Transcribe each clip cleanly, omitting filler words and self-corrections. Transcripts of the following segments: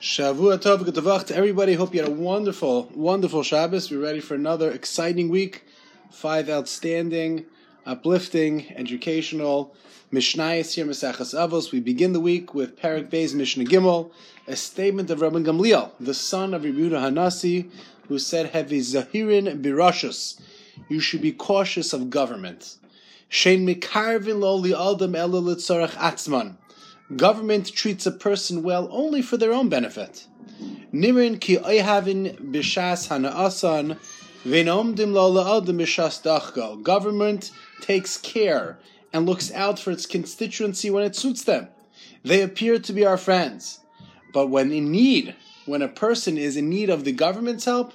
Shavua Tov, G'tavach to everybody. Hope you had a wonderful, wonderful Shabbos. We're ready for another exciting week. 5 outstanding, uplifting, educational Mishnayos here, Maseches Avos. We begin the week with Parak Beis Mishnah Gimel, a statement of Rabbi Gamliel, the son of Rabbi Yehuda HaNasi, who said, Hevi Zahirin Birashus. You should be cautious of government. Shein Mikarvin Lo Li'adam Ela Litzorach Atzman. Government treats a person well only for their own benefit. Nirin ki oyhavin bishas hanaasan venomdim lo la'adam bishas dachgo. Government takes care and looks out for its constituency when it suits them. They appear to be our friends. But when in need, when a person is in need of the government's help,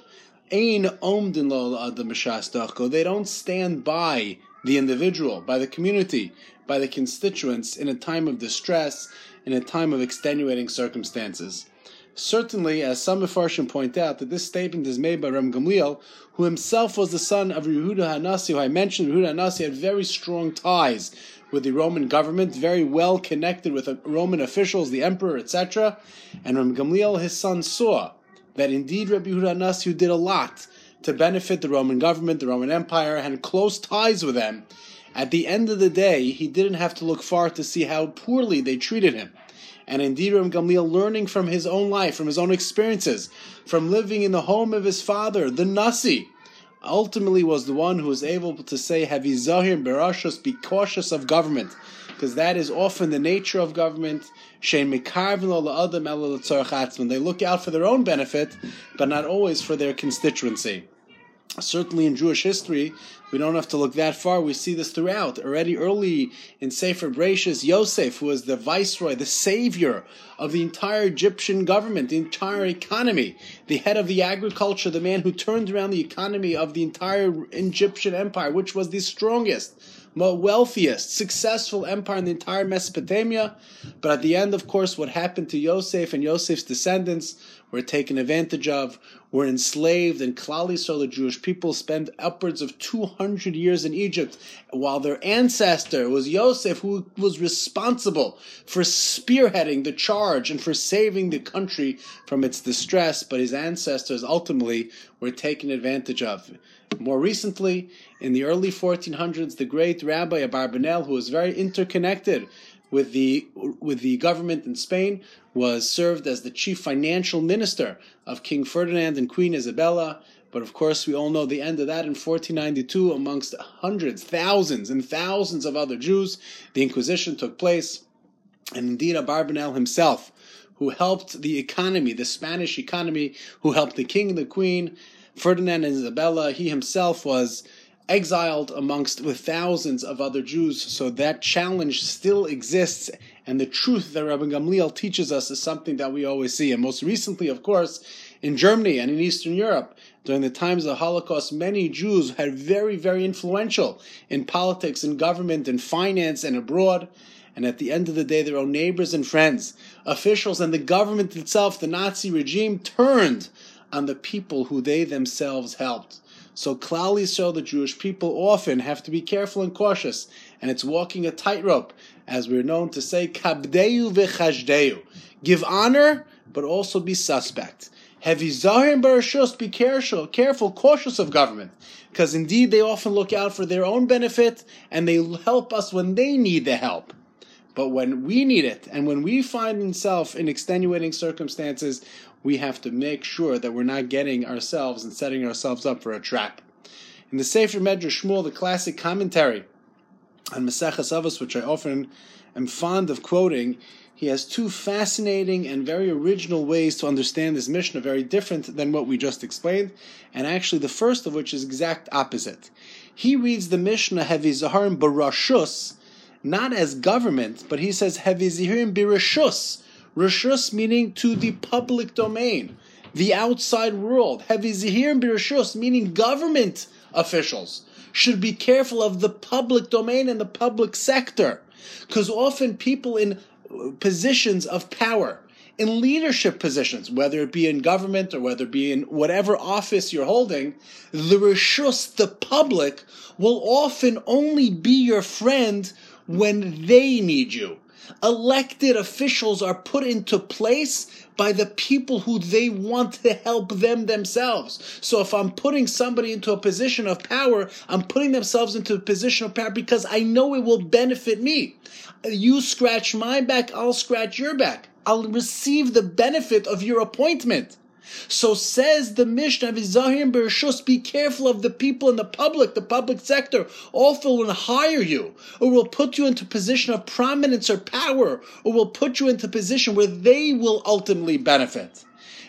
ein omdin lo la'adam bishas dachgo. They don't stand by the individual, by the community, by the constituents in a time of distress, in a time of extenuating circumstances. Certainly, as some Mefarshim point out, that this statement is made by Rabbi Gamliel, who himself was the son of Yehuda HaNasi, who I mentioned. Yehuda HaNasi had very strong ties with the Roman government, very well connected with Roman officials, the emperor, etc. And Rabbi Gamliel, his son, saw that indeed Rabbi Yehuda HaNasi, who did a lot to benefit the Roman government, the Roman Empire, had close ties with them. At the end of the day, he didn't have to look far to see how poorly they treated him. And indeed, Rabbi Gamliel, learning from his own life, from his own experiences, from living in the home of his father, the Nasi, ultimately was the one who was able to say, Havi Zahir Berashos, be cautious of government, because that is often the nature of government. Shein mikarvin lo la'adam ela l'tzorach atzman. They look out for their own benefit, but not always for their constituency. Certainly in Jewish history, we don't have to look that far. We see this throughout. Already early in Sefer Breishis, Yosef, who was the viceroy, the savior of the entire Egyptian government, the entire economy, the head of the agriculture, the man who turned around the economy of the entire Egyptian empire, which was the strongest, wealthiest, successful empire in the entire Mesopotamia. But at the end, of course, what happened to Yosef and Yosef's descendants were taken advantage of, were enslaved, and Klal Yisrael, the Jewish people, spent upwards of 200 years in Egypt, while their ancestor was Yosef, who was responsible for spearheading the charge and for saving the country from its distress, but his ancestors ultimately were taken advantage of. More recently, in the early 1400s, the great Rabbi Abarbanel, who was very interconnected with the government in Spain, was served as the chief financial minister of King Ferdinand and Queen Isabella. But of course, we all know the end of that in 1492, amongst hundreds, thousands, and thousands of other Jews. The Inquisition took place, and indeed Abarbanel himself, who helped the economy, the Spanish economy, who helped the king and the queen, Ferdinand and Isabella, he himself was exiled amongst with thousands of other Jews, so that challenge still exists, and the truth that Rabbi Gamliel teaches us is something that we always see. And most recently, of course, in Germany and in Eastern Europe, during the times of the Holocaust, many Jews were very, very influential in politics, in government, in finance, and abroad. And at the end of the day, their own neighbors and friends, officials, and the government itself, the Nazi regime, turned on the people who they themselves helped. So Klal Yisrael, the Jewish people, often have to be careful and cautious, and it's walking a tightrope, as we're known to say, kabdeyu v'chashdeu. Give honor, but also be suspect. Hevi zahir b'rashus, be careful, cautious of government, because indeed they often look out for their own benefit, and they help us when they need the help. But when we need it, and when we find ourselves in extenuating circumstances, we have to make sure that we're not getting ourselves and setting ourselves up for a trap. In the Sefer Midrash Shmuel, the classic commentary on Maseches Avos, which I often am fond of quoting, he has 2 fascinating and very original ways to understand this Mishnah, very different than what we just explained, and actually the first of which is exact opposite. He reads the Mishnah, Hevi Zaharim Barashus, not as government, but he says, Hevi Zaharim Birashus, Rishus meaning to the public domain, the outside world. Hevi Zahirim Birishus meaning government officials should be careful of the public domain and the public sector, because often people in positions of power, in leadership positions, whether it be in government or whether it be in whatever office you're holding, the Rishus, the public, will often only be your friend when they need you. Elected officials are put into place by the people who they want to help them themselves. So if I'm putting somebody into a position of power, I'm putting themselves into a position of power because I know it will benefit me. You scratch my back, I'll scratch your back. I'll receive the benefit of your appointment. So says the Mishnah, be careful of the people in the public sector. Often will hire you, or will put you into a position of prominence or power, or will put you into a position where they will ultimately benefit.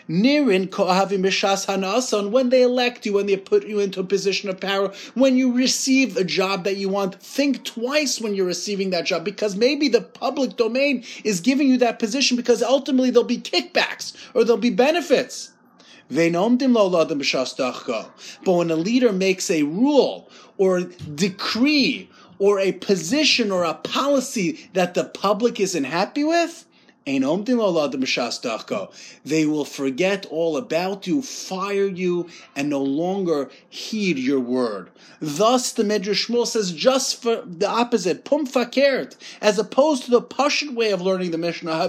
Nirin ko'ahavim b'shas hanason, when they elect you, when they put you into a position of power, when you receive a job that you want, think twice when you're receiving that job, because maybe the public domain is giving you that position because ultimately there'll be kickbacks or there'll be benefits. But when a leader makes a rule or decree or a position or a policy that the public isn't happy with, they will forget all about you, fire you, and no longer heed your word. Thus, the Midrash Shmuel says just for the opposite, pum fakert, as opposed to the Pashut way of learning the Mishnah,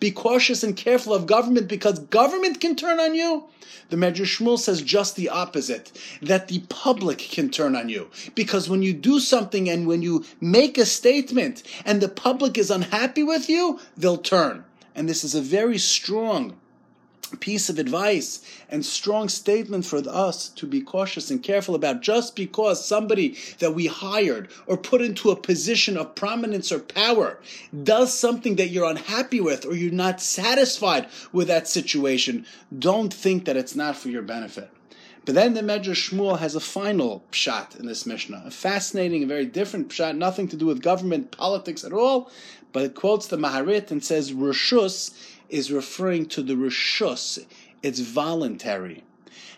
be cautious and careful of government because government can turn on you. The Midrash Shmuel says just the opposite, that the public can turn on you. Because when you do something and when you make a statement and the public is unhappy with you, they'll turn. And this is a very strong piece of advice and strong statement for us to be cautious and careful about. Just because somebody that we hired or put into a position of prominence or power does something that you're unhappy with or you're not satisfied with that situation, don't think that it's not for your benefit. But then the Midrash Shmuel has a final pshat in this Mishnah, a fascinating and very different pshat, nothing to do with government politics at all, but it quotes the Maharit and says Rishus is referring to the Rishus. It's voluntary.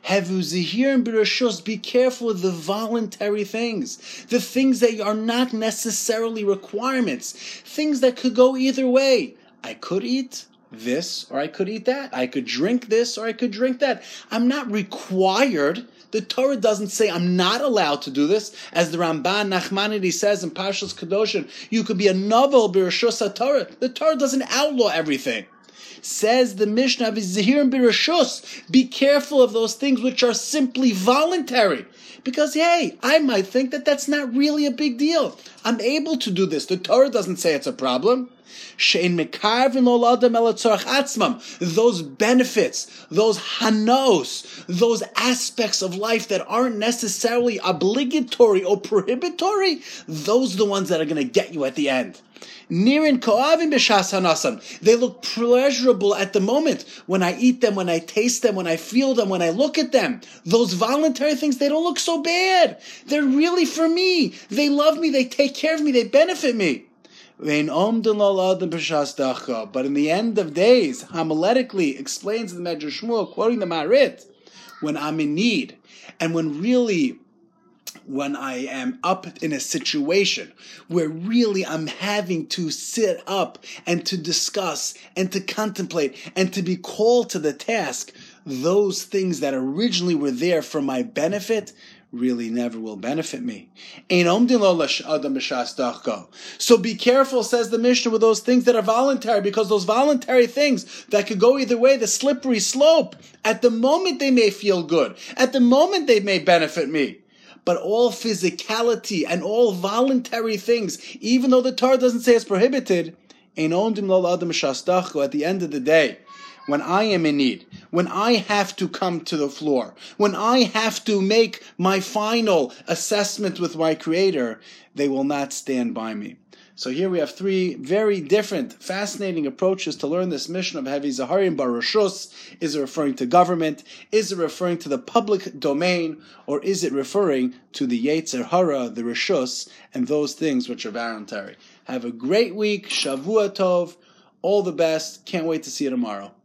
Havu zihirim b'Rishus, be careful with the voluntary things, the things that are not necessarily requirements, things that could go either way. I could eat this, or I could eat that. I could drink this, or I could drink that. I'm not required. The Torah doesn't say I'm not allowed to do this. As the Ramban Nachmanides says in Parshas Kedoshin, you could be a novel b'reshus ha-Torah. The Torah doesn't outlaw everything. Says the Mishnah, be careful of those things which are simply voluntary. Because, hey, I might think that that's not really a big deal. I'm able to do this. The Torah doesn't say it's a problem. Those benefits, those hanos, those aspects of life that aren't necessarily obligatory or prohibitory, those are the ones that are going to get you at the end. Nirin ko'avim b'shas hanasan. They look pleasurable at the moment when I eat them, when I taste them, when I feel them, when I look at them. Those voluntary things, they don't look so bad. They're really for me. They love me. They take care of me. They benefit me. But in the end of days, homiletically explains the Midrash Shmuel, quoting the Maharit, when I'm in need and when I am up in a situation where really I'm having to sit up and to discuss and to contemplate and to be called to the task, those things that originally were there for my benefit really never will benefit me. So be careful, says the Mishnah, with those things that are voluntary, because those voluntary things that could go either way, the slippery slope, at the moment they may feel good, at the moment they may benefit me. But all physicality and all voluntary things, even though the Torah doesn't say it's prohibited, at the end of the day, when I am in need, when I have to come to the floor, when I have to make my final assessment with my Creator, they will not stand by me. So here we have three very different, fascinating approaches to learn this mission of Heavy Zaharim Barushus. Is it referring to government? Is it referring to the public domain? Or is it referring to the Yetzir Hara, the Rishus, and those things which are voluntary? Have a great week. Shavua Tov. All the best. Can't wait to see you tomorrow.